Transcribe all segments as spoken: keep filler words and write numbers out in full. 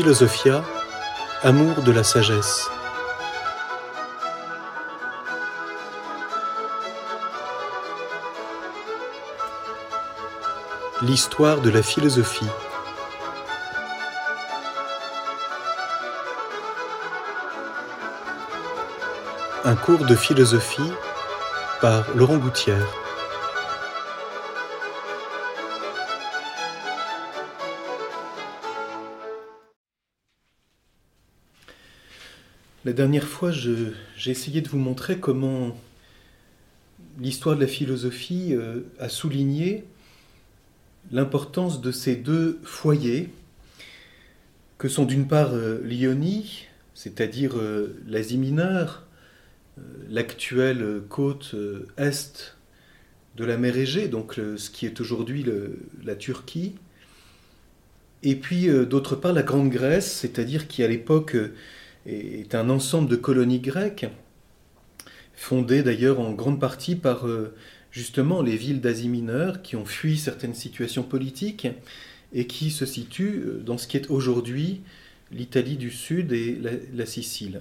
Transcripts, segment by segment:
Philosophia, amour de la sagesse. L'histoire de la philosophie. Un cours de philosophie par Laurent Gouthière. La dernière fois, je, j'ai essayé de vous montrer comment l'histoire de la philosophie euh, a souligné l'importance de ces deux foyers, que sont d'une part euh, l'Ionie, c'est-à-dire euh, l'Asie mineure, euh, l'actuelle côte euh, est de la mer Égée, donc euh, ce qui est aujourd'hui le, la Turquie, et puis euh, d'autre part la Grande Grèce, c'est-à-dire qui à l'époque... Euh, est un ensemble de colonies grecques, fondées d'ailleurs en grande partie par justement les villes d'Asie mineure qui ont fui certaines situations politiques et qui se situent dans ce qui est aujourd'hui l'Italie du Sud et la, la Sicile.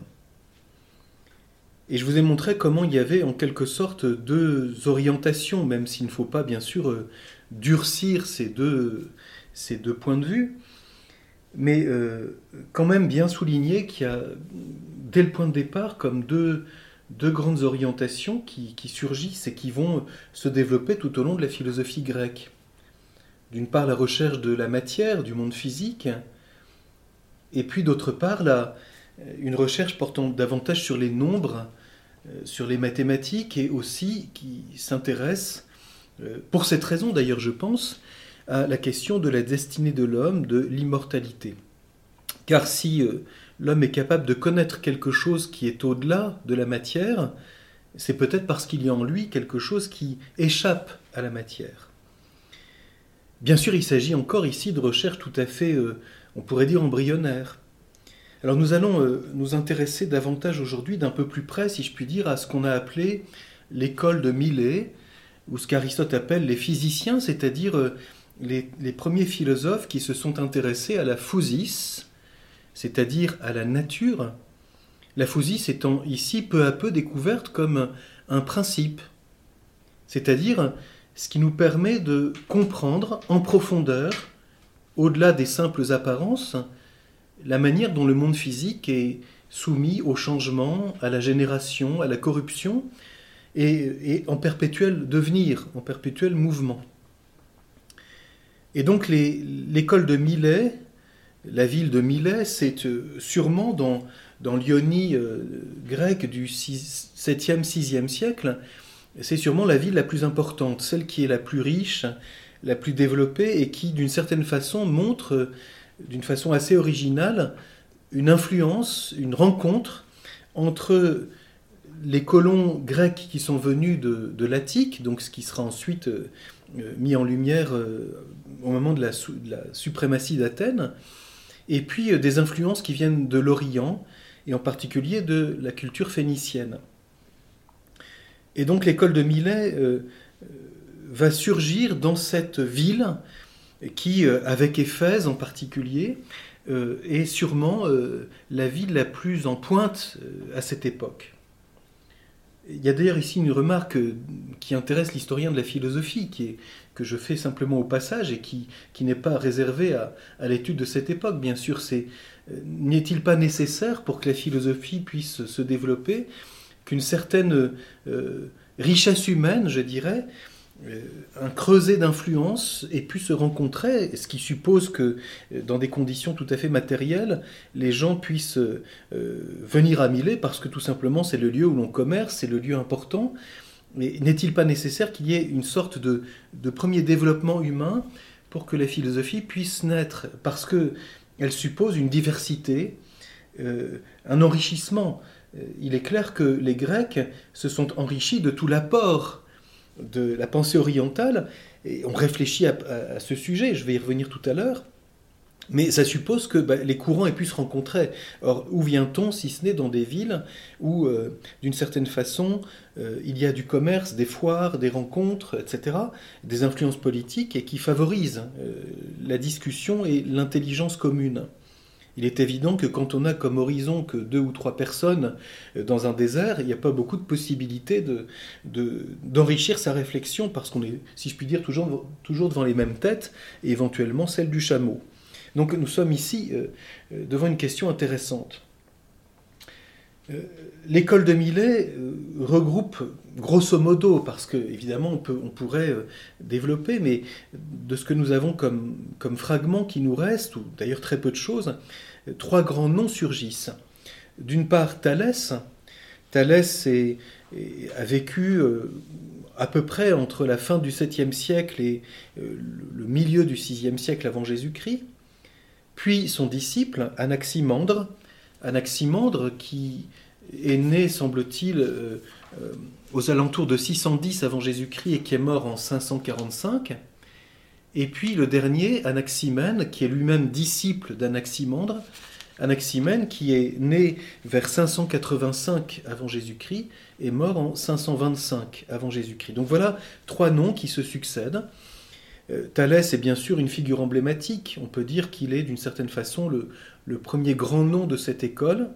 Et je vous ai montré comment il y avait en quelque sorte deux orientations, même s'il ne faut pas bien sûr durcir ces deux, ces deux points de vue, mais euh, quand même bien souligner qu'il y a, dès le point de départ, comme deux, deux grandes orientations qui, qui surgissent et qui vont se développer tout au long de la philosophie grecque. D'une part, la recherche de la matière, du monde physique, et puis d'autre part, la, une recherche portant davantage sur les nombres, euh, sur les mathématiques, et aussi qui s'intéresse, euh, pour cette raison d'ailleurs je pense, à la question de la destinée de l'homme, de l'immortalité. Car si euh, l'homme est capable de connaître quelque chose qui est au-delà de la matière, c'est peut-être parce qu'il y a en lui quelque chose qui échappe à la matière. Bien sûr, il s'agit encore ici de recherches tout à fait, euh, on pourrait dire, embryonnaires. Alors nous allons euh, nous intéresser davantage aujourd'hui, d'un peu plus près, si je puis dire, à ce qu'on a appelé l'école de Milet, ou ce qu'Aristote appelle les physiciens, c'est-à-dire... Euh, Les, les premiers philosophes qui se sont intéressés à la physis, c'est-à-dire à la nature, la physis étant ici peu à peu découverte comme un principe, c'est-à-dire ce qui nous permet de comprendre en profondeur, au-delà des simples apparences, la manière dont le monde physique est soumis au changement, à la génération, à la corruption, et, et en perpétuel devenir, en perpétuel mouvement. Et donc les, l'école de Milet, la ville de Milet, c'est sûrement dans, dans l'Ionie euh, grecque du septième sixième siècle, c'est sûrement la ville la plus importante, celle qui est la plus riche, la plus développée et qui d'une certaine façon montre, euh, d'une façon assez originale, une influence, une rencontre entre les colons grecs qui sont venus de, de l'Attique, donc ce qui sera ensuite... Euh, mis en lumière euh, au moment de la, de la suprématie d'Athènes, et puis euh, des influences qui viennent de l'Orient, et en particulier de la culture phénicienne. Et donc l'école de Milet euh, va surgir dans cette ville qui, euh, avec Éphèse en particulier, euh, est sûrement euh, la ville la plus en pointe euh, à cette époque. Il y a d'ailleurs ici une remarque qui intéresse l'historien de la philosophie, qui est, que je fais simplement au passage et qui, qui n'est pas réservée à, à l'étude de cette époque. Bien sûr, c'est, euh, n'est-il pas nécessaire pour que la philosophie puisse se développer qu'une certaine euh, richesse humaine, je dirais, euh, un creuset d'influence ait pu se rencontrer, ce qui suppose que dans des conditions tout à fait matérielles, les gens puissent euh, venir à Milet parce que tout simplement c'est le lieu où l'on commerce, c'est le lieu important. Mais n'est-il pas nécessaire qu'il y ait une sorte de, de premier développement humain pour que la philosophie puisse naître ? Parce qu'elle suppose une diversité, euh, un enrichissement. Il est clair que les Grecs se sont enrichis de tout l'apport de la pensée orientale, et on réfléchit à, à, à ce sujet, je vais y revenir tout à l'heure, mais ça suppose que bah, les courants aient pu se rencontrer. Or, où vient-on si ce n'est dans des villes où, euh, d'une certaine façon, euh, il y a du commerce, des foires, des rencontres, et cetera, des influences politiques et qui favorisent euh, la discussion et l'intelligence commune. il est évident que quand on a comme horizon que deux ou trois personnes dans un désert, il n'y a pas beaucoup de possibilités de, de, d'enrichir sa réflexion, parce qu'on est, si je puis dire, toujours, toujours devant les mêmes têtes, et éventuellement celle du chameau. Donc nous sommes ici euh, devant une question intéressante. Euh, l'école de Milet euh, regroupe grosso modo, parce que évidemment on, peut, on pourrait euh, développer, mais de ce que nous avons comme, comme fragment qui nous reste, ou d'ailleurs très peu de choses, euh, trois grands noms surgissent. D'une part Thalès. Thalès est, est, a vécu euh, à peu près entre la fin du septième siècle et euh, le milieu du sixième siècle avant Jésus-Christ. Puis son disciple, Anaximandre, Anaximandre qui est né, semble-t-il, euh, euh, aux alentours de six cent dix avant Jésus-Christ et qui est mort en cinq cent quarante-cinq. Et puis le dernier, Anaximène, qui est lui-même disciple d'Anaximandre, Anaximène qui est né vers cinq cent quatre-vingt-cinq avant Jésus-Christ et mort en cinq cent vingt-cinq avant Jésus-Christ. Donc voilà trois noms qui se succèdent. Thalès est bien sûr une figure emblématique, on peut dire qu'il est d'une certaine façon le, le premier grand nom de cette école,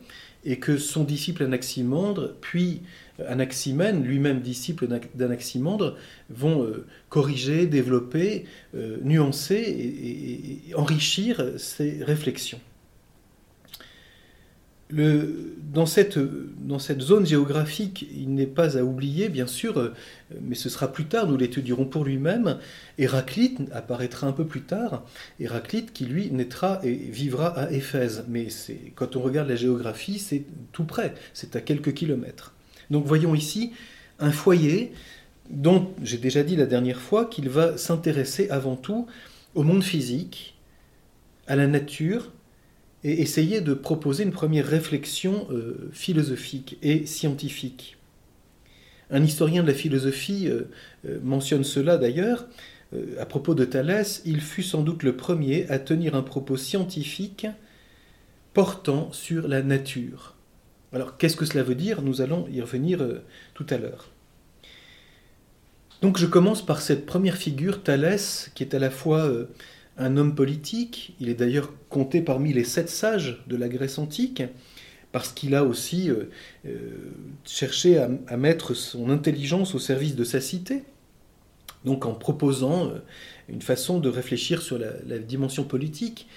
et que son disciple Anaximandre, puis Anaximène, lui-même disciple d'Anaximandre, vont euh, corriger, développer, euh, nuancer et, et, et enrichir ses réflexions. Le, dans, cette, dans cette zone géographique, il n'est pas à oublier, bien sûr, mais ce sera plus tard, nous l'étudierons pour lui-même, Héraclite apparaîtra un peu plus tard, Héraclite qui, lui, naîtra et vivra à Éphèse. Mais c'est, quand on regarde la géographie, c'est tout près, c'est à quelques kilomètres. Donc voyons ici un foyer dont j'ai déjà dit la dernière fois qu'il va s'intéresser avant tout au monde physique, à la nature, et essayer de proposer une première réflexion euh, philosophique et scientifique. Un historien de la philosophie euh, euh, mentionne cela d'ailleurs, euh, à propos de Thalès, il fut sans doute le premier à tenir un propos scientifique portant sur la nature. Alors qu'est-ce que cela veut dire ? Nous allons y revenir euh, tout à l'heure. Donc je commence par cette première figure, Thalès, qui est à la fois... Euh, un homme politique, il est d'ailleurs compté parmi les sept sages de la Grèce antique, parce qu'il a aussi euh, euh, cherché à, à mettre son intelligence au service de sa cité, donc en proposant euh, une façon de réfléchir sur la, la dimension politique.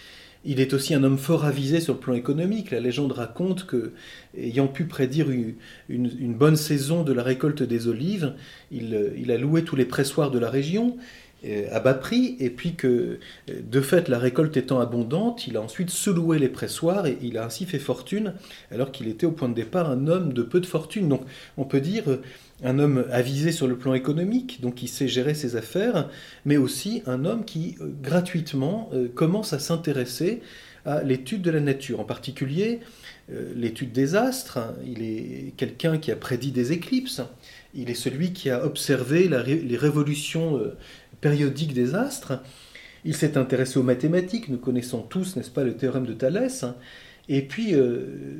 Il est aussi un homme fort avisé sur le plan économique. La légende raconte que, ayant pu prédire une, une, une bonne saison de la récolte des olives, il, il a loué tous les pressoirs de la région, à bas prix, et puis que, de fait, la récolte étant abondante, il a ensuite sous-loué les pressoirs, et il a ainsi fait fortune, alors qu'il était au point de départ un homme de peu de fortune. Donc, on peut dire un homme avisé sur le plan économique, donc qui sait gérer ses affaires, mais aussi un homme qui, gratuitement, commence à s'intéresser à l'étude de la nature, en particulier l'étude des astres. Il est quelqu'un qui a prédit des éclipses, il est celui qui a observé la, les révolutions périodique des astres, il s'est intéressé aux mathématiques, nous connaissons tous, n'est-ce pas, le théorème de Thalès, et puis, euh,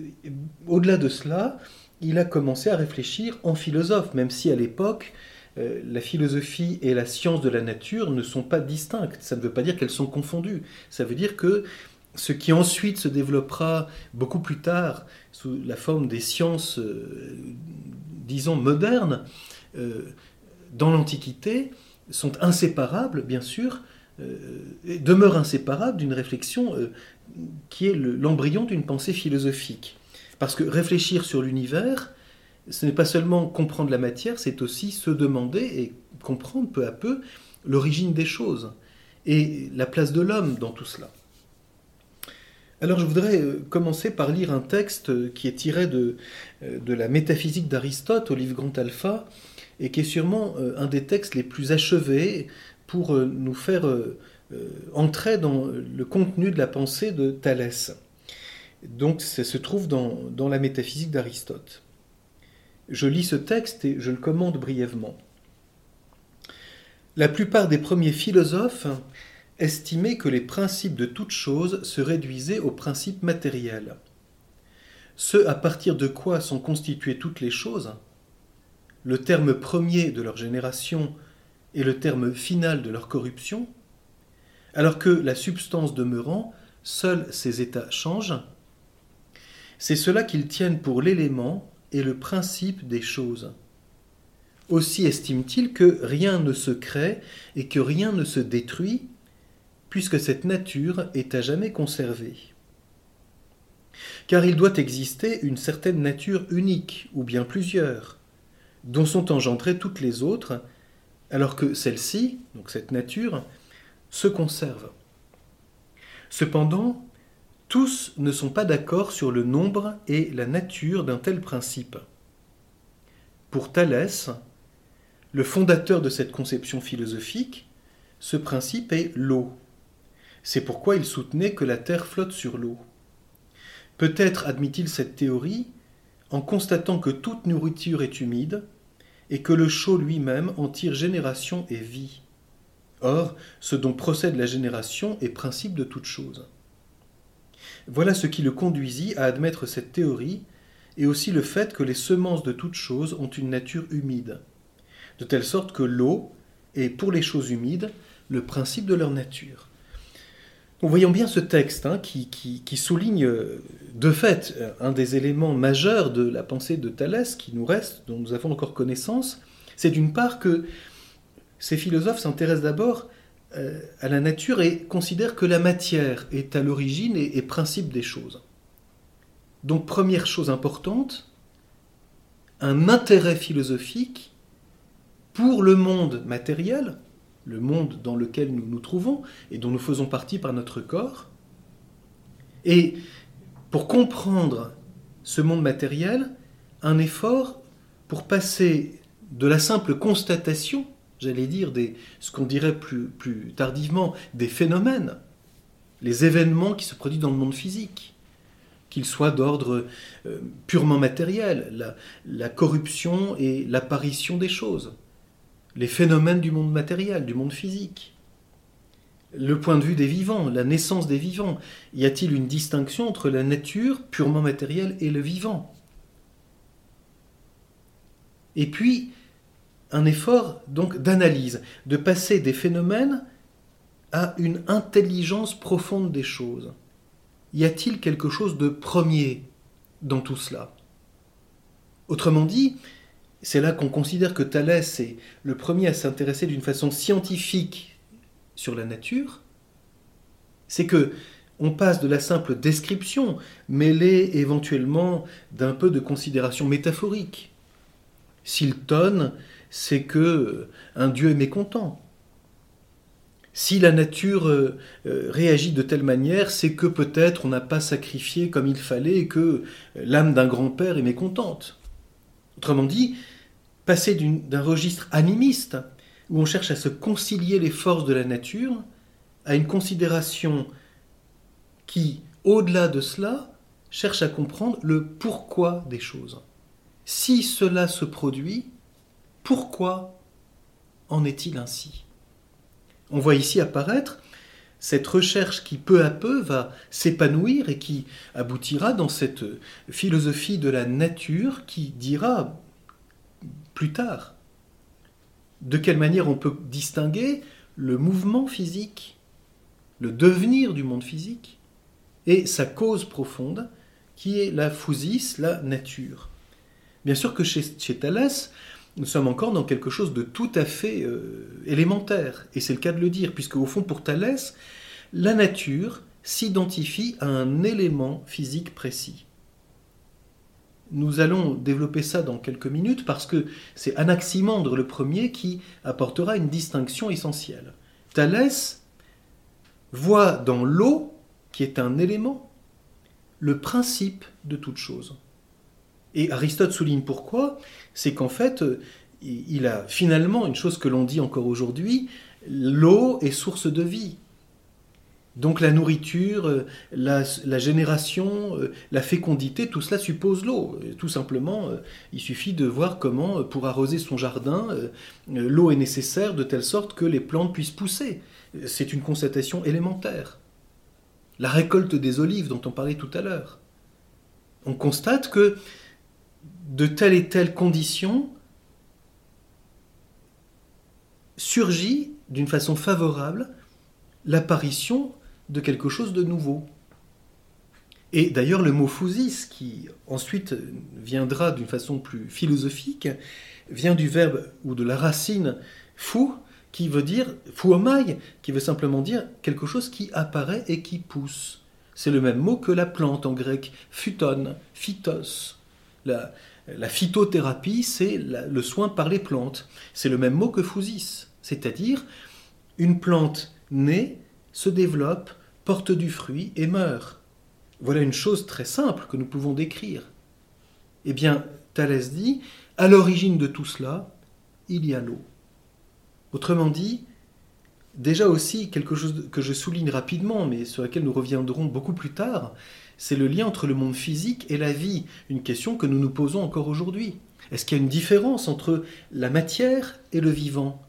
au-delà de cela, il a commencé à réfléchir en philosophe, même si à l'époque, euh, la philosophie et la science de la nature ne sont pas distinctes, ça ne veut pas dire qu'elles sont confondues, ça veut dire que ce qui ensuite se développera beaucoup plus tard, sous la forme des sciences, euh, disons, modernes, euh, dans l'Antiquité, sont inséparables, bien sûr, euh, et demeurent inséparables d'une réflexion euh, qui est le, l'embryon d'une pensée philosophique. Parce que réfléchir sur l'univers, ce n'est pas seulement comprendre la matière, c'est aussi se demander et comprendre peu à peu l'origine des choses et la place de l'homme dans tout cela. Alors je voudrais commencer par lire un texte qui est tiré de, de la métaphysique d'Aristote au livre Grand Alpha, et qui est sûrement euh, un des textes les plus achevés pour euh, nous faire euh, euh, entrer dans le contenu de la pensée de Thalès. Donc ça se trouve dans, dans la métaphysique d'Aristote. Je lis ce texte et je le commente brièvement. « La plupart des premiers philosophes estimaient que les principes de toute chose se réduisaient aux principes matériels. Ce à partir de quoi sont constituées toutes les choses, le terme premier de leur génération et le terme final de leur corruption, alors que la substance demeurant seuls ces états changent, c'est cela qu'ils tiennent pour l'élément et le principe des choses. Aussi estiment-ils que rien ne se crée et que rien ne se détruit, puisque cette nature est à jamais conservée. Car il doit exister une certaine nature unique, ou bien plusieurs, dont sont engendrées toutes les autres, alors que celle-ci, donc cette nature, se conserve. Cependant, tous ne sont pas d'accord sur le nombre et la nature d'un tel principe. Pour Thalès, le fondateur de cette conception philosophique, ce principe est l'eau. C'est pourquoi il soutenait que la Terre flotte sur l'eau. Peut-être admit-il cette théorie en constatant que toute nourriture est humide et que le chaud lui-même en tire génération et vie. Or, ce dont procède la génération est principe de toute chose. Voilà ce qui le conduisit à admettre cette théorie et aussi le fait que les semences de toute chose ont une nature humide, de telle sorte que l'eau est, pour les choses humides, le principe de leur nature. Donc, voyons bien ce texte hein, qui, qui, qui souligne de fait un des éléments majeurs de la pensée de Thalès qui nous reste, dont nous avons encore connaissance, c'est d'une part que ces philosophes s'intéressent d'abord euh, à la nature et considèrent que la matière est à l'origine et, et principe des choses. Donc première chose importante, un intérêt philosophique pour le monde matériel, le monde dans lequel nous nous trouvons et dont nous faisons partie par notre corps. Et pour comprendre ce monde matériel, un effort pour passer de la simple constatation, j'allais dire des, ce qu'on dirait plus, plus tardivement, des phénomènes, les événements qui se produisent dans le monde physique, qu'ils soient d'ordre euh, purement matériel, la, la corruption et l'apparition des choses, les phénomènes du monde matériel, du monde physique, le point de vue des vivants, la naissance des vivants. Y a-t-il une distinction entre la nature purement matérielle et le vivant ? Et puis, un effort donc d'analyse, de passer des phénomènes à une intelligence profonde des choses. Y a-t-il quelque chose de premier dans tout cela ? Autrement dit, c'est là qu'on considère que Thalès est le premier à s'intéresser d'une façon scientifique sur la nature. C'est que on passe de la simple description, mêlée éventuellement d'un peu de considération métaphorique. S'il tonne, c'est que un dieu est mécontent. Si la nature réagit de telle manière, c'est que peut-être on n'a pas sacrifié comme il fallait et que l'âme d'un grand-père est mécontente. Autrement dit, passer d'une, d'un registre animiste, où on cherche à se concilier les forces de la nature, à une considération qui, au-delà de cela, cherche à comprendre le pourquoi des choses. Si cela se produit, pourquoi en est-il ainsi ? On voit ici apparaître cette recherche qui, peu à peu, va s'épanouir et qui aboutira dans cette philosophie de la nature qui dira, plus tard, de quelle manière on peut distinguer le mouvement physique, le devenir du monde physique, et sa cause profonde, qui est la physis, la nature. Bien sûr que chez, chez Thalès, nous sommes encore dans quelque chose de tout à fait euh, élémentaire, et c'est le cas de le dire, puisque au fond, pour Thalès, la nature s'identifie à un élément physique précis. Nous allons développer ça dans quelques minutes, parce que c'est Anaximandre le premier qui apportera une distinction essentielle. Thalès voit dans l'eau, qui est un élément, le principe de toute chose. Et Aristote souligne pourquoi, c'est qu'en fait, il a finalement une chose que l'on dit encore aujourd'hui, l'eau est source de vie. Donc la nourriture, la, la génération, la fécondité, tout cela suppose l'eau. Tout simplement, il suffit de voir comment, pour arroser son jardin, l'eau est nécessaire de telle sorte que les plantes puissent pousser. C'est une constatation élémentaire. La récolte des olives dont on parlait tout à l'heure. On constate que de telle et telle condition surgit d'une façon favorable l'apparition de quelque chose de nouveau. Et d'ailleurs, le mot physis, qui ensuite viendra d'une façon plus philosophique, vient du verbe ou de la racine fou, qui veut dire fuomai, qui veut simplement dire quelque chose qui apparaît et qui pousse. C'est le même mot que la plante en grec, phyton, phytos. La, la phytothérapie, c'est la, le soin par les plantes. C'est le même mot que physis, c'est-à-dire une plante née, se développe, porte du fruit et meurt. Voilà une chose très simple que nous pouvons décrire. Eh bien, Thalès dit, à l'origine de tout cela, il y a l'eau. Autrement dit, déjà aussi, quelque chose que je souligne rapidement, mais sur laquelle nous reviendrons beaucoup plus tard, c'est le lien entre le monde physique et la vie, une question que nous nous posons encore aujourd'hui. Est-ce qu'il y a une différence entre la matière et le vivant ?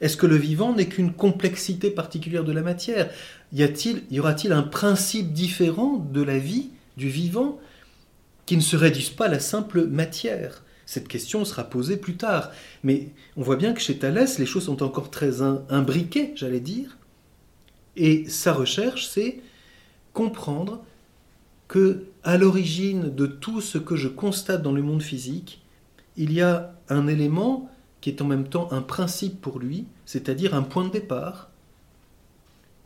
Est-ce que le vivant n'est qu'une complexité particulière de la matière ? Y a-t-il, y aura-t-il un principe différent de la vie, du vivant, qui ne se réduise pas à la simple matière ? Cette question sera posée plus tard. Mais on voit bien que chez Thalès, les choses sont encore très imbriquées, j'allais dire. Et sa recherche, c'est comprendre que, à l'origine de tout ce que je constate dans le monde physique, il y a un élément qui est en même temps un principe pour lui, c'est-à-dire un point de départ,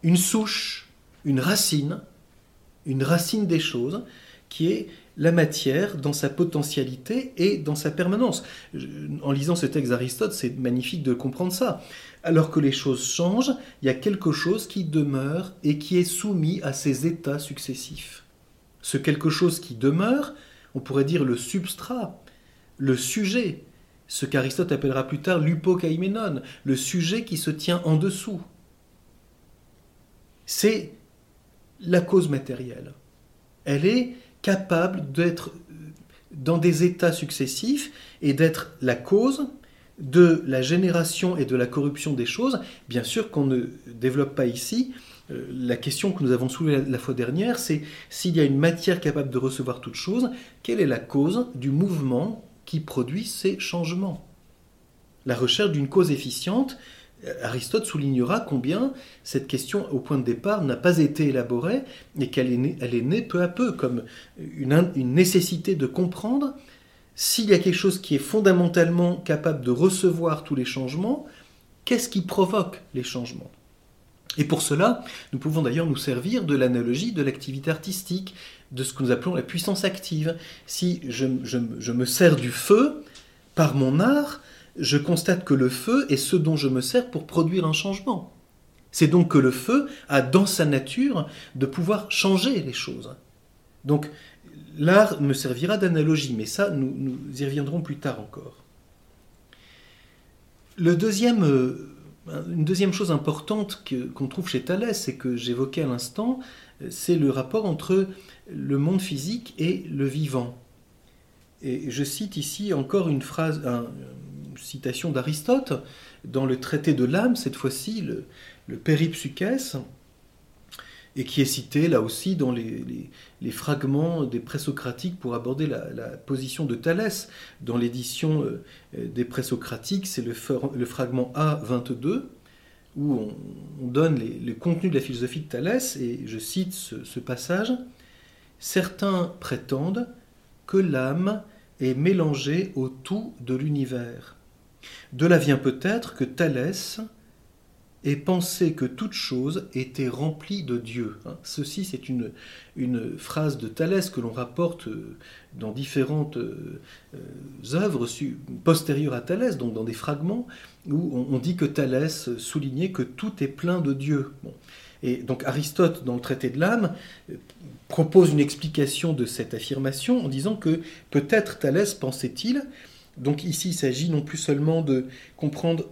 une souche, une racine, une racine des choses, qui est la matière dans sa potentialité et dans sa permanence. En lisant ce texte d'Aristote, c'est magnifique de comprendre ça. Alors que les choses changent, il y a quelque chose qui demeure et qui est soumis à ses états successifs. Ce quelque chose qui demeure, on pourrait dire le substrat, le sujet, ce qu'Aristote appellera plus tard l'hupocaïménone, le sujet qui se tient en dessous. C'est la cause matérielle. Elle est capable d'être dans des états successifs et d'être la cause de la génération et de la corruption des choses. Bien sûr qu'on ne développe pas ici. La question que nous avons soulevée la fois dernière, c'est s'il y a une matière capable de recevoir toute chose, quelle est la cause du mouvement qui produit ces changements ? La recherche d'une cause efficiente, Aristote soulignera combien cette question au point de départ n'a pas été élaborée et qu'elle est née, elle est née peu à peu comme une, une nécessité de comprendre s'il y a quelque chose qui est fondamentalement capable de recevoir tous les changements, qu'est-ce qui provoque les changements ? Et pour cela, nous pouvons d'ailleurs nous servir de l'analogie de l'activité artistique, de ce que nous appelons la puissance active. Si je, je, je me sers du feu par mon art, je constate que le feu est ce dont je me sers pour produire un changement. C'est donc que le feu a dans sa nature de pouvoir changer les choses. Donc l'art me servira d'analogie, mais ça, nous, nous y reviendrons plus tard encore. Le deuxième, une deuxième chose importante que, qu'on trouve chez Thalès et que j'évoquais à l'instant, c'est le rapport entre le monde physique et le vivant. Et je cite ici encore une phrase... Un, citation d'Aristote, dans le traité de l'âme, cette fois-ci, le, le Peri Psuchès, et qui est cité là aussi dans les, les, les fragments des présocratiques pour aborder la, la position de Thalès. Dans l'édition euh, des présocratiques, c'est le, le fragment A vingt-deux, où on, on donne les, le contenu de la philosophie de Thalès, et je cite ce, ce passage, « Certains prétendent que l'âme est mélangée au tout de l'univers. » De là vient peut-être que Thalès ait pensé que toute chose était remplie de Dieu. Ceci, c'est une, une phrase de Thalès que l'on rapporte dans différentes euh, œuvres postérieures à Thalès, donc dans des fragments, où on, on dit que Thalès soulignait que tout est plein de Dieu. Bon. Et donc Aristote, dans le traité de l'âme, propose une explication de cette affirmation en disant que peut-être Thalès pensait-il. Donc ici, il s'agit non plus seulement de comprendre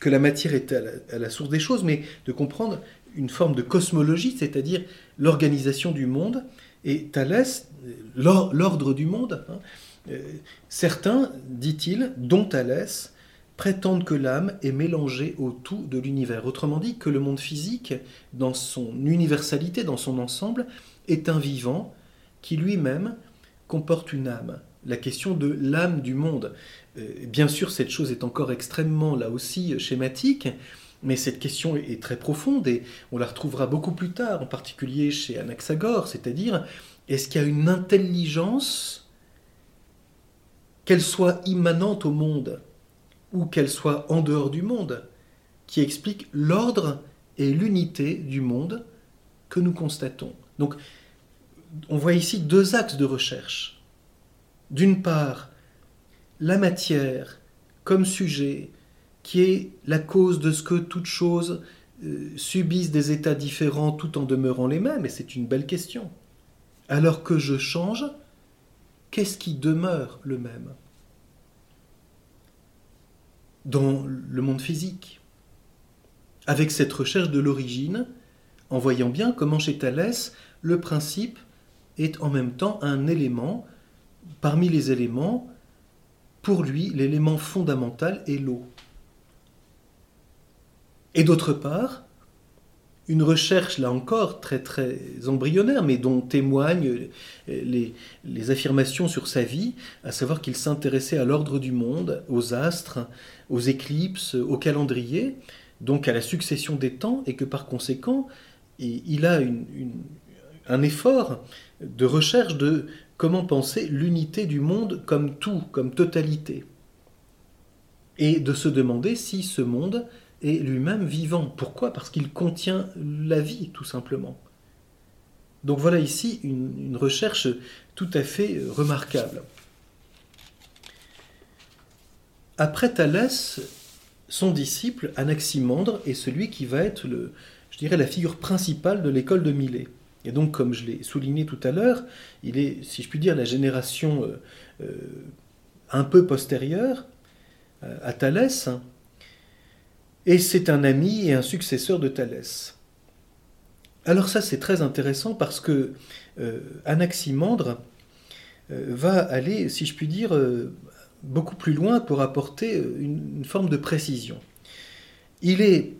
que la matière est à la, à la source des choses, mais de comprendre une forme de cosmologie, c'est-à-dire l'organisation du monde, et Thalès, l'or, l'ordre du monde. Hein. Euh, certains, dit-il, dont Thalès, prétendent que l'âme est mélangée au tout de l'univers. Autrement dit, que le monde physique, dans son universalité, dans son ensemble, est un vivant qui lui-même comporte une âme. La question de l'âme du monde. Bien sûr, cette chose est encore extrêmement, là aussi, schématique, Mais cette question est très profonde et on la retrouvera beaucoup plus tard, en particulier chez Anaxagore, c'est-à-dire, est-ce qu'il y a une intelligence, qu'elle soit immanente au monde ou qu'elle soit en dehors du monde, qui explique l'ordre et l'unité du monde que nous constatons. Donc, on voit ici deux axes de recherche. D'une part, la matière comme sujet, qui est la cause de ce que toutes choses euh, subissent des états différents tout en demeurant les mêmes, et c'est une belle question. Alors que je change, qu'est-ce qui demeure le même ? Dans le monde physique, avec cette recherche de l'origine, en voyant bien comment chez Thalès, le principe est en même temps un élément, parmi les éléments, pour lui, l'élément fondamental est l'eau. Et d'autre part, une recherche, là encore, très très embryonnaire, mais dont témoignent les, les affirmations sur sa vie, à savoir qu'il s'intéressait à l'ordre du monde, aux astres, aux éclipses, au calendrier, donc à la succession des temps, et que par conséquent, il a une, une, un effort de recherche de comment penser l'unité du monde comme tout, comme totalité, et de se demander si ce monde est lui-même vivant. Pourquoi ? Parce qu'il contient la vie, tout simplement. Donc voilà ici une, une recherche tout à fait remarquable. Après Thalès, son disciple, Anaximandre, est celui qui va être, le, je dirais, la figure principale de l'école de Milet. Et donc, comme je l'ai souligné tout à l'heure, il est, si je puis dire, la génération euh, euh, un peu postérieure euh, à Thalès, hein, et c'est un ami et un successeur de Thalès. Alors ça, c'est très intéressant parce que euh, Anaximandre euh, va aller, si je puis dire, euh, beaucoup plus loin pour apporter une, une forme de précision. Il est,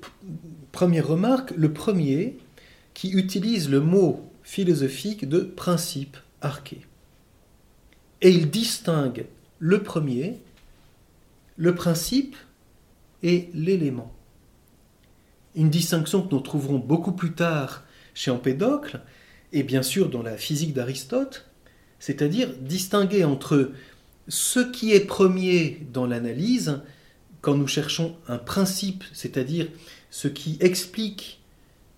première remarque, le premier qui utilise le mot philosophique de principe arché. Et il distingue le premier, le principe et l'élément. Une distinction que nous trouverons beaucoup plus tard chez Empédocle, et bien sûr dans la physique d'Aristote, c'est-à-dire distinguer entre ce qui est premier dans l'analyse, quand nous cherchons un principe, c'est-à-dire ce qui explique,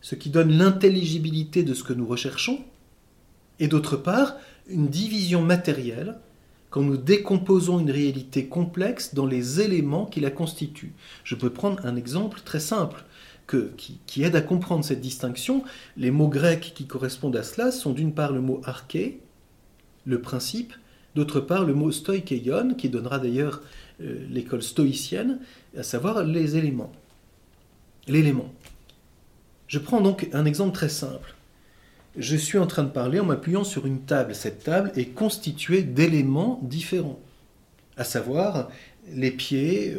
ce qui donne l'intelligibilité de ce que nous recherchons, et d'autre part, une division matérielle, quand nous décomposons une réalité complexe dans les éléments qui la constituent. Je peux prendre un exemple très simple que, qui, qui aide à comprendre cette distinction. Les mots grecs qui correspondent à cela sont d'une part le mot « arché », le principe, d'autre part le mot « stoikeion », qui donnera d'ailleurs euh, l'école stoïcienne, à savoir les éléments. L'élément. Je prends donc un exemple très simple. Je suis en train de parler en m'appuyant sur une table. Cette table est constituée d'éléments différents, à savoir les pieds,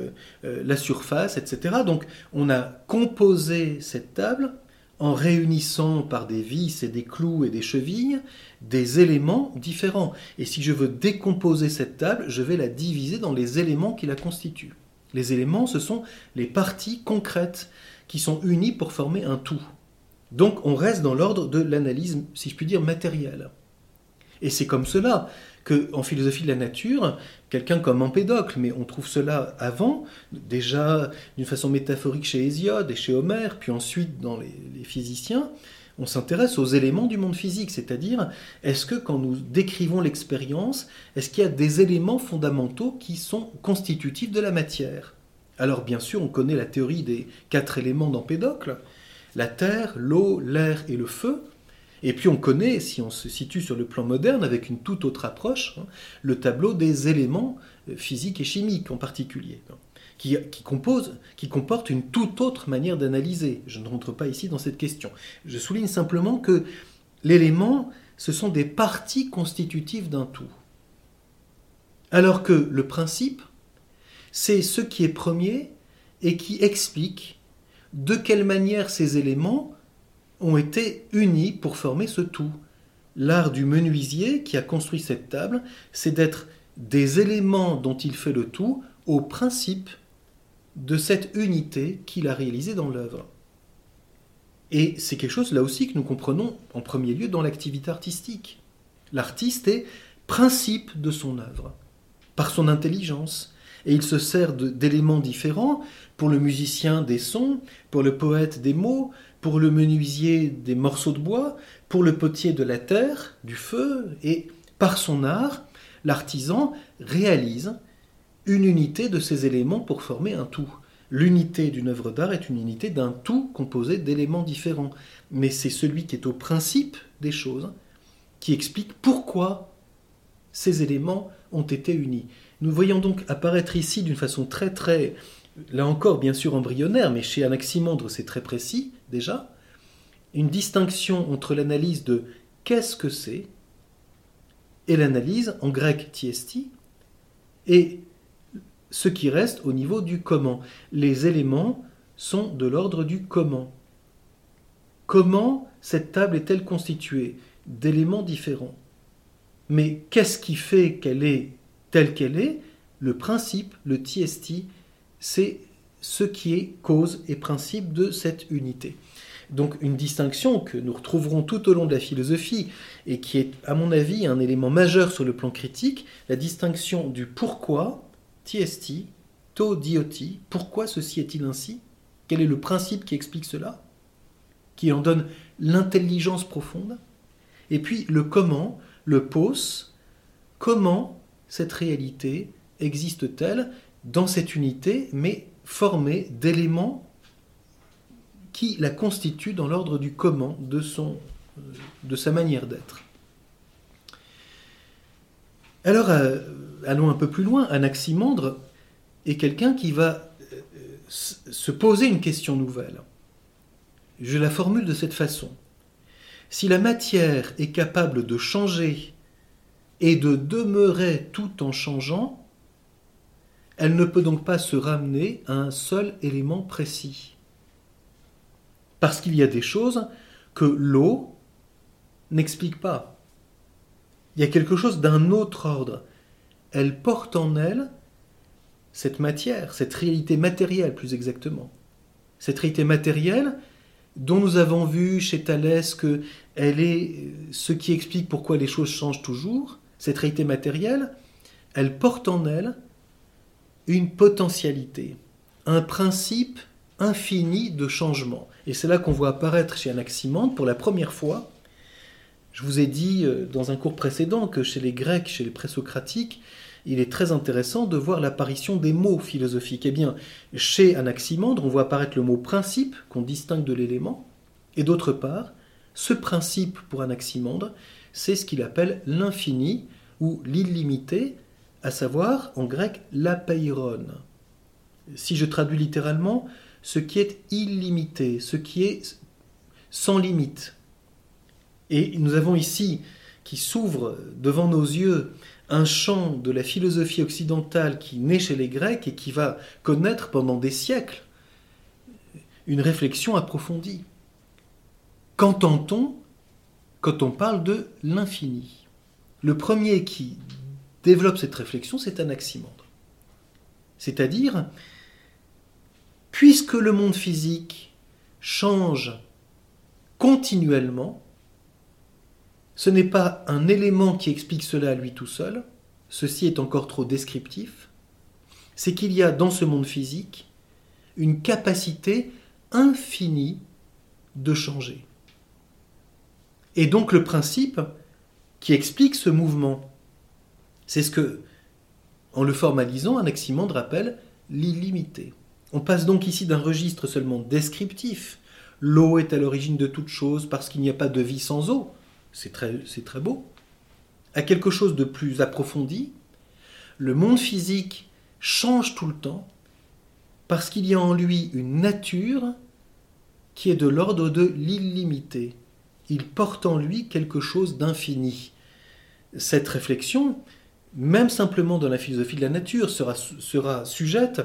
euh, la surface, et cetera. Donc on a composé cette table en réunissant par des vis et des clous et des chevilles des éléments différents. Et si je veux décomposer cette table, je vais la diviser dans les éléments qui la constituent. Les éléments, ce sont les parties concrètes qui sont unis pour former un tout. Donc on reste dans l'ordre de l'analyse, si je puis dire, matérielle. Et c'est comme cela qu'en philosophie de la nature, quelqu'un comme Empédocle, mais on trouve cela avant, déjà d'une façon métaphorique chez Hésiode et chez Homère, puis ensuite dans les, les physiciens, on s'intéresse aux éléments du monde physique, c'est-à-dire, est-ce que quand nous décrivons l'expérience, est-ce qu'il y a des éléments fondamentaux qui sont constitutifs de la matière ? Alors bien sûr, on connaît la théorie des quatre éléments d'Empédocle, la terre, l'eau, l'air et le feu. Et puis on connaît, si on se situe sur le plan moderne, avec une toute autre approche, le tableau des éléments physiques et chimiques en particulier, qui, qui, compose, qui comporte une toute autre manière d'analyser. Je ne rentre pas ici dans cette question. Je souligne simplement que l'élément, ce sont des parties constitutives d'un tout. Alors que le principe, c'est ce qui est premier et qui explique de quelle manière ces éléments ont été unis pour former ce tout. L'art du menuisier qui a construit cette table, c'est d'être des éléments dont il fait le tout au principe de cette unité qu'il a réalisée dans l'œuvre. Et c'est quelque chose, là aussi, que nous comprenons en premier lieu dans l'activité artistique. L'artiste est principe de son œuvre, par son intelligence. Et il se sert de, d'éléments différents, pour le musicien des sons, pour le poète des mots, pour le menuisier des morceaux de bois, pour le potier de la terre, du feu, et par son art, l'artisan réalise une unité de ces éléments pour former un tout. L'unité d'une œuvre d'art est une unité d'un tout composé d'éléments différents. Mais c'est celui qui est au principe des choses qui explique pourquoi ces éléments ont été unis. Nous voyons donc apparaître ici d'une façon très très, là encore bien sûr embryonnaire, mais chez Anaximandre c'est très précis déjà, une distinction entre l'analyse de « qu'est-ce que c'est ?» et l'analyse en grec « tiesti » et ce qui reste au niveau du comment. Les éléments sont de l'ordre du comment. Comment cette table est-elle constituée d'éléments différents? Mais qu'est-ce qui fait qu'elle est telle qu'elle est? Le principe, le tiesti, c'est ce qui est cause et principe de cette unité. Donc une distinction que nous retrouverons tout au long de la philosophie et qui est, à mon avis, un élément majeur sur le plan critique, la distinction du pourquoi, tiesti, to dioti, pourquoi ceci est-il ainsi? Quel est le principe qui explique cela? Qui en donne l'intelligence profonde? Et puis le comment, le pos, comment cette réalité existe-t-elle dans cette unité, mais formée d'éléments qui la constituent dans l'ordre du comment de, son, de sa manière d'être. Alors, euh, allons un peu plus loin. Anaximandre est quelqu'un qui va euh, se poser une question nouvelle. Je la formule de cette façon. Si la matière est capable de changer et de demeurer tout en changeant, elle ne peut donc pas se ramener à un seul élément précis. Parce qu'il y a des choses que l'eau n'explique pas. Il y a quelque chose d'un autre ordre. Elle porte en elle cette matière, cette réalité matérielle plus exactement. Cette réalité matérielle dont nous avons vu chez Thalès qu'elle est ce qui explique pourquoi les choses changent toujours. Cette réalité matérielle, elle porte en elle une potentialité, un principe infini de changement. Et c'est là qu'on voit apparaître chez Anaximandre, pour la première fois, je vous ai dit dans un cours précédent que chez les Grecs, chez les présocratiques, il est très intéressant de voir l'apparition des mots philosophiques. Eh bien, chez Anaximandre, on voit apparaître le mot « principe » qu'on distingue de l'élément, et d'autre part, ce principe pour Anaximandre, c'est ce qu'il appelle l'infini ou l'illimité, à savoir, en grec, l'apeiron. Si je traduis littéralement, ce qui est illimité, ce qui est sans limite. Et nous avons ici, qui s'ouvre devant nos yeux, un champ de la philosophie occidentale qui naît chez les Grecs et qui va connaître pendant des siècles une réflexion approfondie. Qu'entend-on quand on parle de l'infini? Le premier qui développe cette réflexion, c'est Anaximandre. C'est-à-dire, puisque le monde physique change continuellement, ce n'est pas un élément qui explique cela à lui tout seul, ceci est encore trop descriptif, c'est qu'il y a dans ce monde physique une capacité infinie de changer. Et donc le principe qui explique ce mouvement, c'est ce que, en le formalisant, Anaximandre appelle l'illimité. On passe donc ici d'un registre seulement descriptif. L'eau est à l'origine de toute chose parce qu'il n'y a pas de vie sans eau. C'est très, c'est très beau. À quelque chose de plus approfondi. Le monde physique change tout le temps parce qu'il y a en lui une nature qui est de l'ordre de l'illimité. Il porte en lui quelque chose d'infini. Cette réflexion, même simplement dans la philosophie de la nature, sera, sera sujette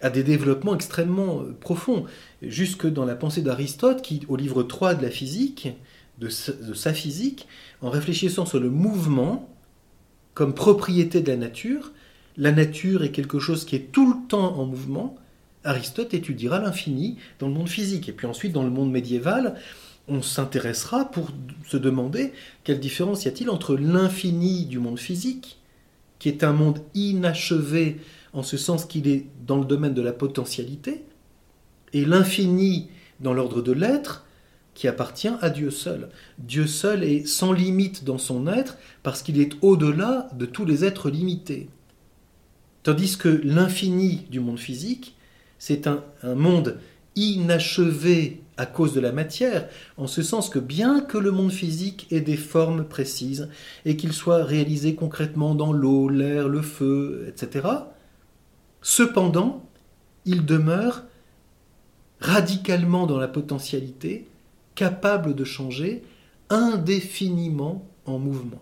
à des développements extrêmement profonds, jusque dans la pensée d'Aristote, qui, au livre trois de la physique, de sa physique, en réfléchissant sur le mouvement comme propriété de la nature, la nature est quelque chose qui est tout le temps en mouvement, Aristote étudiera l'infini dans le monde physique. Et puis ensuite, dans le monde médiéval, on s'intéressera pour se demander quelle différence y a-t-il entre l'infini du monde physique, qui est un monde inachevé en ce sens qu'il est dans le domaine de la potentialité, et l'infini dans l'ordre de l'être, qui appartient à Dieu seul. Dieu seul est sans limite dans son être, parce qu'il est au-delà de tous les êtres limités. Tandis que l'infini du monde physique, c'est un, un monde inachevé à cause de la matière, en ce sens que bien que le monde physique ait des formes précises, et qu'il soit réalisé concrètement dans l'eau, l'air, le feu, et cetera, cependant, il demeure radicalement dans la potentialité, capable de changer indéfiniment en mouvement.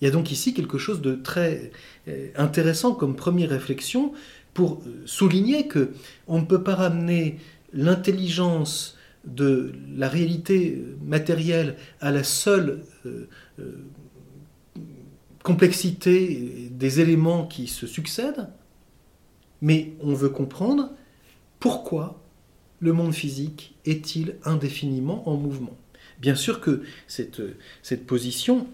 Il y a donc ici quelque chose de très intéressant comme première réflexion pour souligner que on ne peut pas ramener l'intelligence de la réalité matérielle à la seule euh, euh, complexité des éléments qui se succèdent, mais on veut comprendre pourquoi le monde physique est-il indéfiniment en mouvement ? Bien sûr que cette, cette position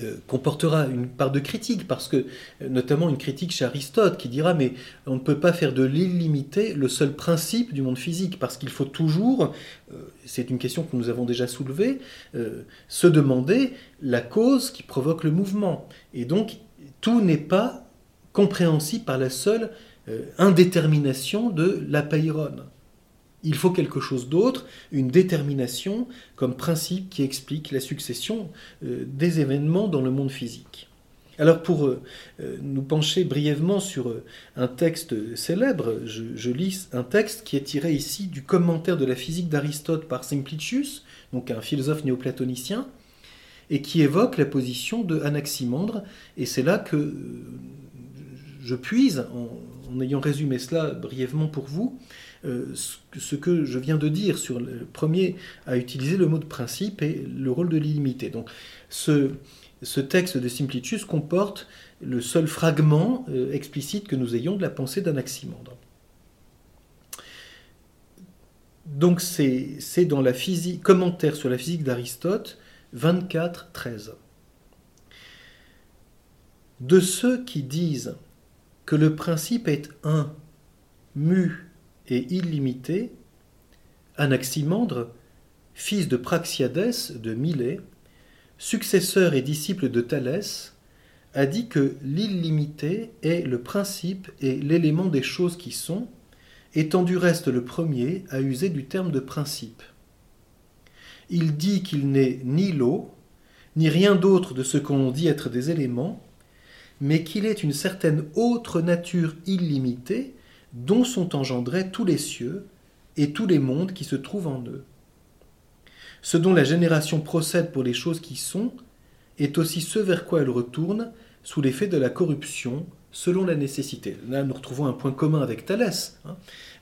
euh, comportera une part de critique, parce que, notamment une critique chez Aristote, qui dira « mais on ne peut pas faire de l'illimité le seul principe du monde physique, parce qu'il faut toujours, euh, c'est une question que nous avons déjà soulevée, euh, se demander la cause qui provoque le mouvement. Et donc, tout n'est pas compréhensible par la seule euh, indétermination de l'apeiron. » Il faut quelque chose d'autre, une détermination comme principe qui explique la succession euh, des événements dans le monde physique. Alors pour euh, nous pencher brièvement sur euh, un texte célèbre, je, je lis un texte qui est tiré ici du commentaire de la physique d'Aristote par Simplicius, donc un philosophe néoplatonicien, et qui évoque la position de Anaximandre, et c'est là que euh, je puise, en, en ayant résumé cela brièvement pour vous, Euh, ce que je viens de dire sur le premier à utiliser le mot de principe et le rôle de l'illimité. Donc, ce, ce texte de Simplicius comporte le seul fragment euh, explicite que nous ayons de la pensée d'Anaximandre. Donc, c'est, c'est dans la physique, commentaire sur la physique d'Aristote, vingt-quatre treize. De ceux qui disent que le principe est un, mu, et illimité, Anaximandre, fils de Praxiadès de Milet, successeur et disciple de Thalès, a dit que l'illimité est le principe et l'élément des choses qui sont, étant du reste le premier à user du terme de principe. Il dit qu'il n'est ni l'eau, ni rien d'autre de ce qu'on dit être des éléments, mais qu'il est une certaine autre nature illimitée dont sont engendrés tous les cieux et tous les mondes qui se trouvent en eux. Ce dont la génération procède pour les choses qui sont est aussi ce vers quoi elle retourne sous l'effet de la corruption selon la nécessité. Là, nous retrouvons un point commun avec Thalès.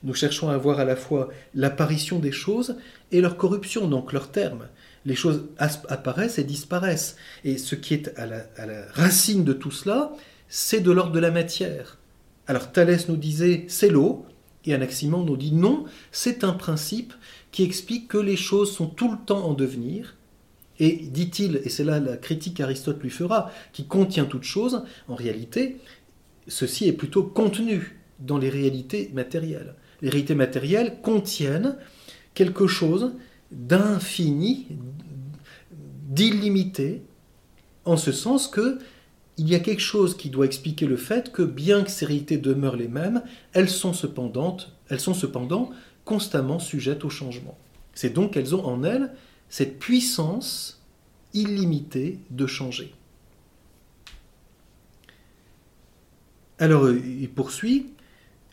Nous cherchons à voir à la fois l'apparition des choses et leur corruption, donc leur terme. Les choses apparaissent et disparaissent. Et ce qui est à la, à la racine de tout cela, c'est de l'ordre de la matière. Alors Thalès nous disait « c'est l'eau » et Anaximandre nous dit « non, c'est un principe qui explique que les choses sont tout le temps en devenir » et dit-il, et c'est là la critique qu'Aristote lui fera, qui contient toute chose, en réalité, ceci est plutôt contenu dans les réalités matérielles. Les réalités matérielles contiennent quelque chose d'infini, d'illimité, en ce sens que il y a quelque chose qui doit expliquer le fait que, bien que ces réalités demeurent les mêmes, elles sont cependant, elles sont cependant constamment sujettes au changement. C'est donc qu'elles ont en elles cette puissance illimitée de changer. Alors, il poursuit,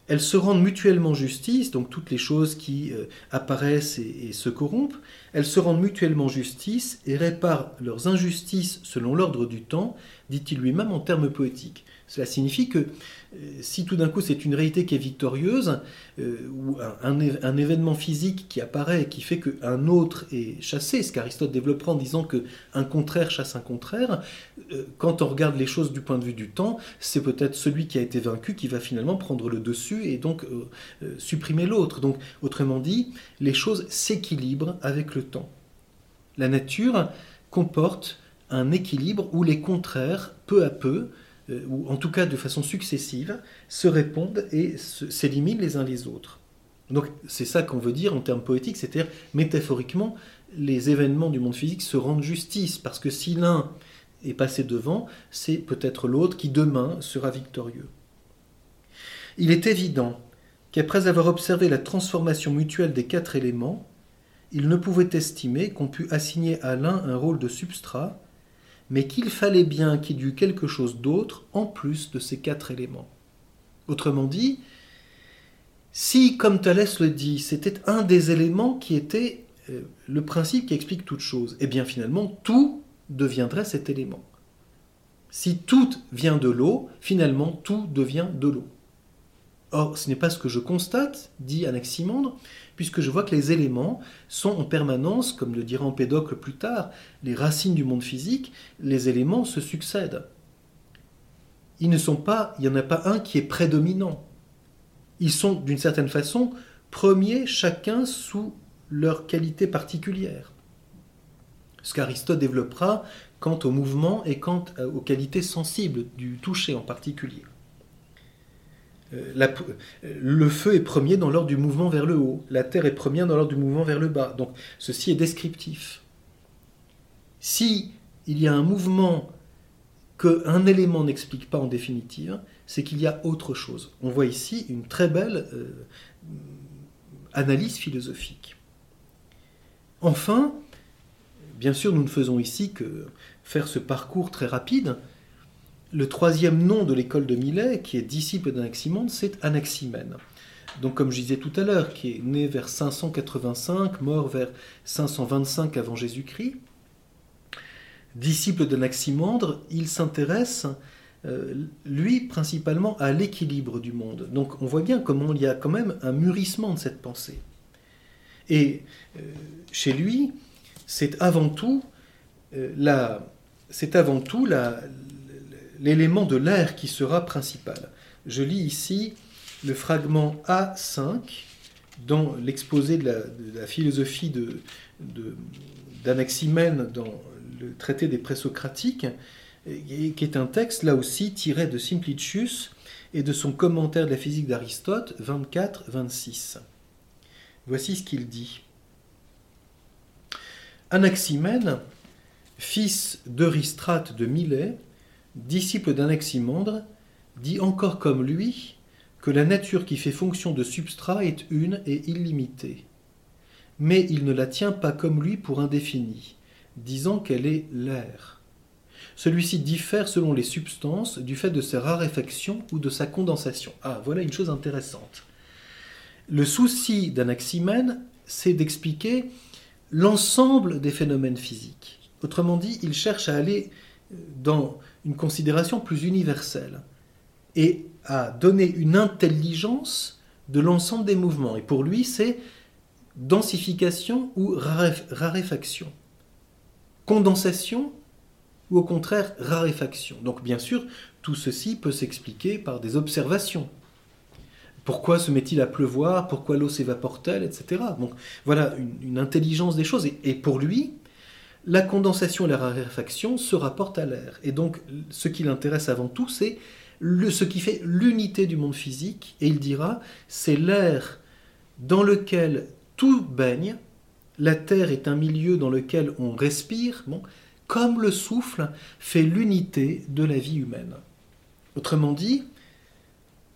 elles se rendent mutuellement justice, donc toutes les choses qui apparaissent et, et se corrompent, Elles se rendent mutuellement justice et réparent leurs injustices selon l'ordre du temps, dit-il lui-même en termes poétiques. Cela signifie que euh, si tout d'un coup c'est une réalité qui est victorieuse, euh, ou un, un, un événement physique qui apparaît et qui fait qu'un autre est chassé, ce qu'Aristote développera en disant qu'un contraire chasse un contraire, euh, quand on regarde les choses du point de vue du temps, c'est peut-être celui qui a été vaincu qui va finalement prendre le dessus et donc euh, euh, supprimer l'autre. Donc, autrement dit, les choses s'équilibrent avec le temps. La nature comporte un équilibre où les contraires, peu à peu, ou en tout cas de façon successive, se répondent et s'éliminent les uns les autres. Donc c'est ça qu'on veut dire en termes poétiques, c'est-à-dire métaphoriquement, les événements du monde physique se rendent justice, parce que si l'un est passé devant, c'est peut-être l'autre qui demain sera victorieux. Il est évident qu'après avoir observé la transformation mutuelle des quatre éléments, il ne pouvait estimer qu'on pût assigner à l'un un rôle de substrat, mais qu'il fallait bien qu'il y eût quelque chose d'autre en plus de ces quatre éléments. Autrement dit, si, comme Thalès le dit, c'était un des éléments qui était euh, le principe qui explique toute chose, eh bien finalement, tout deviendrait cet élément. Si tout vient de l'eau, finalement, tout devient de l'eau. Or, ce n'est pas ce que je constate, dit Anaximandre, puisque je vois que les éléments sont en permanence, comme le dira Empédocle plus tard, les racines du monde physique, les éléments se succèdent. Ils ne sont pas, il n'y en a pas un qui est prédominant. Ils sont, d'une certaine façon, premiers chacun sous leur qualité particulière. Ce qu'Aristote développera quant au mouvement et quant aux qualités sensibles, du toucher en particulier. La, le feu est premier dans l'ordre du mouvement vers le haut, la terre est première dans l'ordre du mouvement vers le bas. Donc ceci est descriptif. Si il y a un mouvement qu'un élément n'explique pas en définitive, c'est qu'il y a autre chose. On voit ici une très belle euh, analyse philosophique. Enfin, bien sûr, nous ne faisons ici que faire ce parcours très rapide. Le troisième nom de l'école de Milet, qui est disciple d'Anaximandre, c'est Anaximène. Donc, comme je disais tout à l'heure, qui est né vers cinq cent quatre-vingt-cinq, mort vers cinq cent vingt-cinq avant Jésus-Christ. Disciple d'Anaximandre, il s'intéresse, euh, lui, principalement à l'équilibre du monde. Donc, on voit bien comment il y a quand même un mûrissement de cette pensée. Et euh, chez lui, c'est avant tout euh, la... C'est avant tout la... l'élément de l'air qui sera principal. Je lis ici le fragment A cinq dans l'exposé de la, de la philosophie de, de, d'Anaximène dans le traité des présocratiques, qui est un texte là aussi tiré de Simplicius et de son commentaire de la physique d'Aristote vingt-quatre vingt-six. Voici ce qu'il dit. Anaximène, fils d'Eurystrate de Milet, disciple d'Anaximandre, dit encore comme lui que la nature qui fait fonction de substrat est une et illimitée. Mais il ne la tient pas comme lui pour indéfinie, disant qu'elle est l'air. Celui-ci diffère selon les substances du fait de sa raréfaction ou de sa condensation. Ah, voilà une chose intéressante. Le souci d'Anaximène, c'est d'expliquer l'ensemble des phénomènes physiques. Autrement dit, il cherche à aller dans une considération plus universelle et à donner une intelligence de l'ensemble des mouvements. Et pour lui, c'est densification ou raréf- raréfaction, condensation ou au contraire raréfaction. Donc bien sûr, tout ceci peut s'expliquer par des observations. Pourquoi se met-il à pleuvoir? Pourquoi l'eau s'évapore-t-elle? Etc. Donc voilà une, une intelligence des choses. Et, et pour lui, la condensation et la raréfaction se rapportent à l'air. Et donc, ce qui l'intéresse avant tout, c'est le, ce qui fait l'unité du monde physique. Et il dira, c'est l'air dans lequel tout baigne. La terre est un milieu dans lequel on respire. Bon, comme le souffle fait l'unité de la vie humaine. Autrement dit,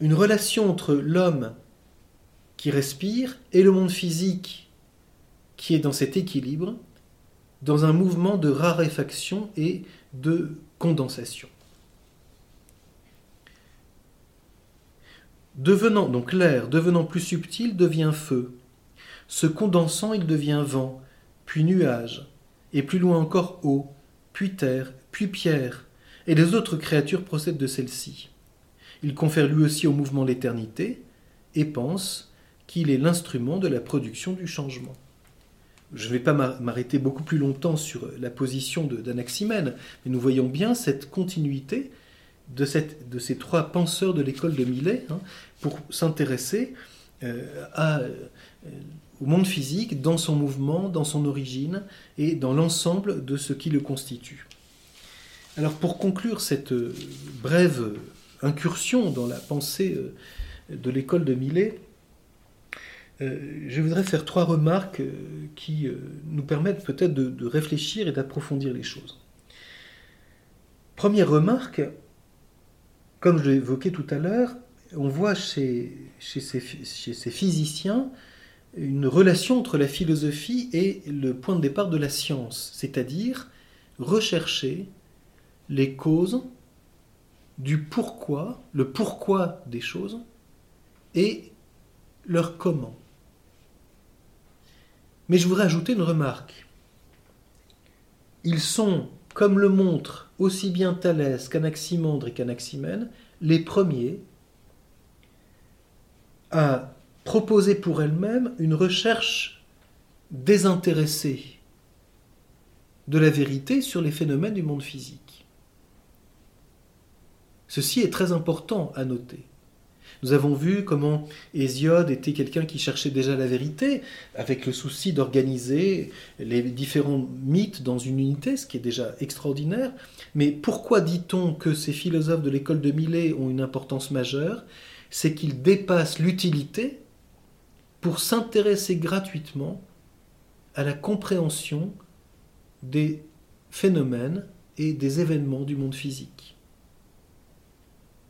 une relation entre l'homme qui respire et le monde physique qui est dans cet équilibre, dans un mouvement de raréfaction et de condensation. Devenant, donc l'air, devenant plus subtil, devient feu. Se condensant, il devient vent. puis nuages, et plus loin encore eau, puis terre, puis pierre, et les autres créatures procèdent de celle-ci. Il confère lui aussi au mouvement l'éternité, et pense qu'il est l'instrument de la production du changement. Je ne vais pas m'arrêter beaucoup plus longtemps sur la position de, d'Anaximène, mais nous voyons bien cette continuité de, cette, de ces trois penseurs de l'école de Milet hein, pour s'intéresser euh, à, euh, au monde physique, dans son mouvement, dans son origine et dans l'ensemble de ce qui le constitue. Alors pour conclure cette euh, brève incursion dans la pensée euh, de l'école de Milet, Euh, je voudrais faire trois remarques euh, qui euh, nous permettent peut-être de, de réfléchir et d'approfondir les choses. Première remarque, comme je l'ai évoqué tout à l'heure, on voit chez, chez, ces, chez ces physiciens une relation entre la philosophie et le point de départ de la science, c'est-à-dire rechercher les causes du pourquoi, le pourquoi des choses et leur comment. Mais je voudrais ajouter une remarque. Ils sont, comme le montrent aussi bien Thalès qu'Anaximandre et qu'Anaximène, les premiers à proposer pour elles-mêmes une recherche désintéressée de la vérité sur les phénomènes du monde physique. Ceci est très important à noter. Nous avons vu comment Hésiode était quelqu'un qui cherchait déjà la vérité, avec le souci d'organiser les différents mythes dans une unité, ce qui est déjà extraordinaire. Mais pourquoi dit-on que ces philosophes de l'école de Milet ont une importance majeure ? C'est qu'ils dépassent l'utilité pour s'intéresser gratuitement à la compréhension des phénomènes et des événements du monde physique.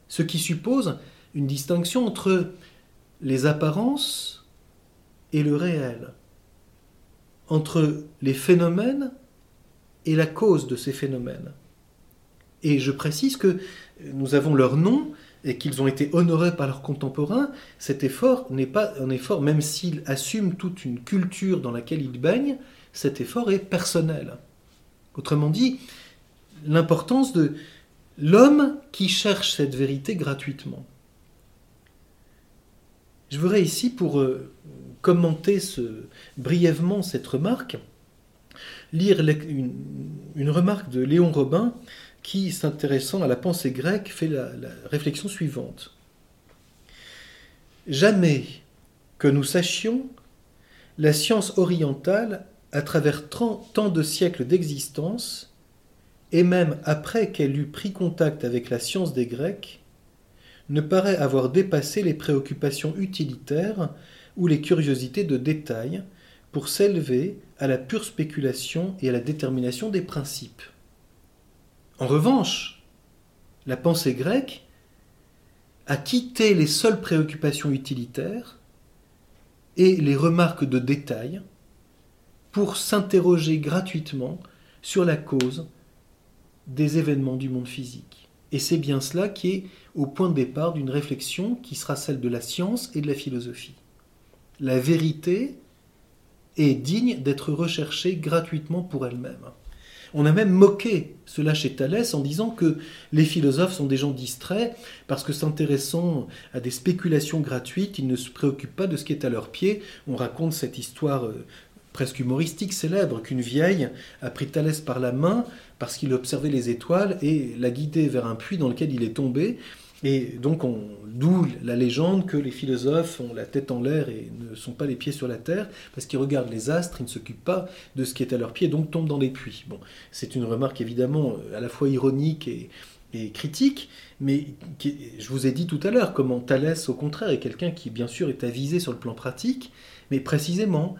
Ce qui suppose une distinction entre les apparences et le réel, entre les phénomènes et la cause de ces phénomènes. Et je précise que nous avons leur nom et qu'ils ont été honorés par leurs contemporains. Cet effort n'est pas un effort, même s'ils assument toute une culture dans laquelle ils baignent, cet effort est personnel. Autrement dit, l'importance de l'homme qui cherche cette vérité gratuitement. Je voudrais ici, pour commenter ce, brièvement cette remarque, lire une, une remarque de Léon Robin qui, s'intéressant à la pensée grecque, fait la, la réflexion suivante. « Jamais que nous sachions, la science orientale, à travers tant de siècles d'existence, et même après qu'elle eut pris contact avec la science des Grecs, ne paraît avoir dépassé les préoccupations utilitaires ou les curiosités de détail pour s'élever à la pure spéculation et à la détermination des principes. En revanche, la pensée grecque a quitté les seules préoccupations utilitaires et les remarques de détail pour s'interroger gratuitement sur la cause des événements du monde physique. Et c'est bien cela qui est au point de départ d'une réflexion qui sera celle de la science et de la philosophie. La vérité est digne d'être recherchée gratuitement pour elle-même. On a même moqué cela chez Thalès en disant que les philosophes sont des gens distraits parce que s'intéressant à des spéculations gratuites, ils ne se préoccupent pas de ce qui est à leurs pieds. On raconte cette histoire presque humoristique, célèbre, qu'une vieille a pris Thalès par la main parce qu'il observait les étoiles et l'a guidé vers un puits dans lequel il est tombé. Et donc, on, d'où la légende que les philosophes ont la tête en l'air et ne sont pas les pieds sur la terre, parce qu'ils regardent les astres, ils ne s'occupent pas de ce qui est à leurs pieds, donc tombent dans les puits. Bon, c'est une remarque évidemment à la fois ironique et, et critique, mais qui, je vous ai dit tout à l'heure comment Thalès, au contraire, est quelqu'un qui, bien sûr, est avisé sur le plan pratique, mais précisément,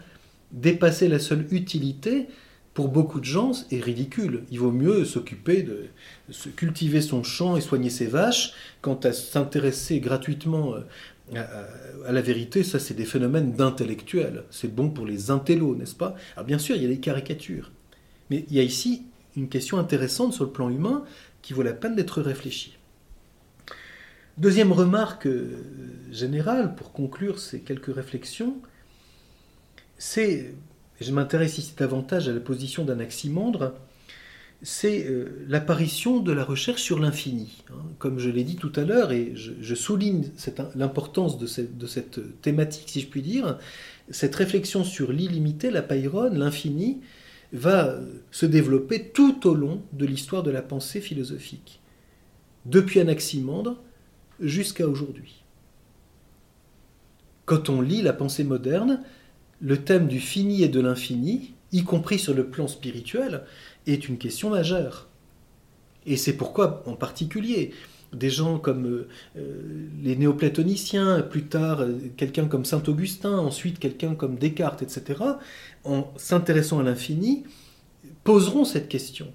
dépasser la seule utilité, pour beaucoup de gens, est ridicule. Il vaut mieux s'occuper de, de se cultiver son champ et soigner ses vaches. Quant à s'intéresser gratuitement à, à, à la vérité, ça c'est des phénomènes d'intellectuels. C'est bon pour les intellos, n'est-ce pas ? Alors bien sûr, il y a des caricatures. Mais il y a ici une question intéressante sur le plan humain qui vaut la peine d'être réfléchie. Deuxième remarque générale, pour conclure ces quelques réflexions, c'est et je m'intéresse ici davantage à la position d'Anaximandre, c'est euh, l'apparition de la recherche sur l'infini. Comme je l'ai dit tout à l'heure, et je, je souligne cette, l'importance de cette, de cette thématique, si je puis dire, cette réflexion sur l'illimité, l'apeiron, l'infini, va se développer tout au long de l'histoire de la pensée philosophique, depuis Anaximandre jusqu'à aujourd'hui. Quand on lit la pensée moderne, le thème du fini et de l'infini, y compris sur le plan spirituel, est une question majeure. Et c'est pourquoi, en particulier, des gens comme euh, les néoplatoniciens, plus tard quelqu'un comme Saint Augustin, ensuite quelqu'un comme Descartes, et cetera, en s'intéressant à l'infini, poseront cette question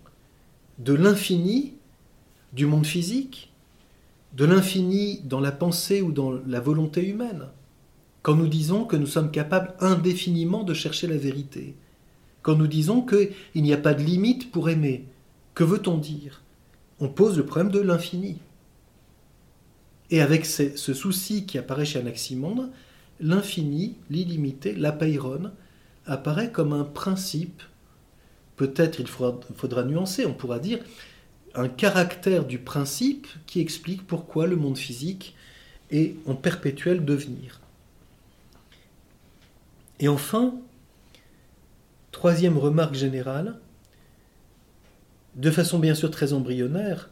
de l'infini du monde physique, de l'infini dans la pensée ou dans la volonté humaine. Quand nous disons que nous sommes capables indéfiniment de chercher la vérité, quand nous disons qu'il n'y a pas de limite pour aimer, que veut-on dire ? On pose le problème de l'infini. Et avec ce, ce souci qui apparaît chez Anaximandre, l'infini, l'illimité, l'apeiron, apparaît comme un principe, peut-être il faudra, faudra nuancer, on pourra dire, un caractère du principe qui explique pourquoi le monde physique est en perpétuel devenir. Et enfin, troisième remarque générale, de façon bien sûr très embryonnaire,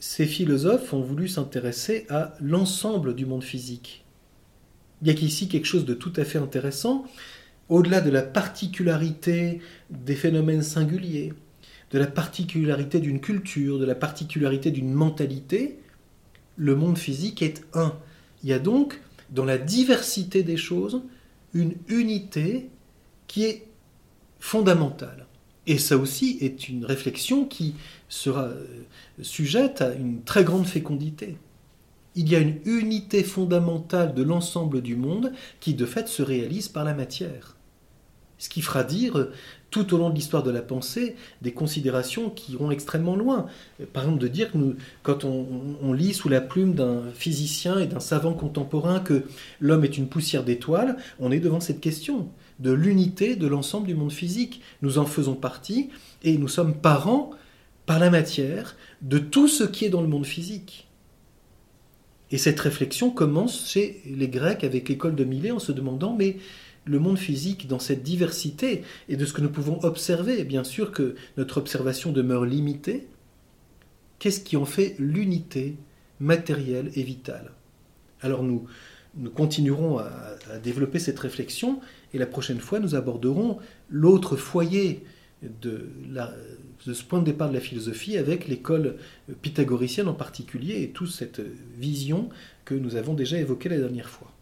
ces philosophes ont voulu s'intéresser à l'ensemble du monde physique. Il y a ici quelque chose de tout à fait intéressant, au-delà de la particularité des phénomènes singuliers, de la particularité d'une culture, de la particularité d'une mentalité, le monde physique est un. Il y a donc, dans la diversité des choses, une unité qui est fondamentale. Et ça aussi est une réflexion qui sera sujette à une très grande fécondité. Il y a une unité fondamentale de l'ensemble du monde qui, de fait, se réalise par la matière. Ce qui fera dire, tout au long de l'histoire de la pensée, des considérations qui iront extrêmement loin. Par exemple, de dire que nous, quand on, on lit sous la plume d'un physicien et d'un savant contemporain que l'homme est une poussière d'étoiles, on est devant cette question de l'unité de l'ensemble du monde physique. Nous en faisons partie et nous sommes parents, par la matière, de tout ce qui est dans le monde physique. Et cette réflexion commence chez les Grecs avec l'école de Milet en se demandant « mais le monde physique, dans cette diversité et de ce que nous pouvons observer, bien sûr que notre observation demeure limitée, qu'est-ce qui en fait l'unité matérielle et vitale ?» Alors nous, nous continuerons à, à développer cette réflexion. Et la prochaine fois, nous aborderons l'autre foyer de, la, de ce point de départ de la philosophie avec l'école pythagoricienne en particulier et toute cette vision que nous avons déjà évoquée la dernière fois.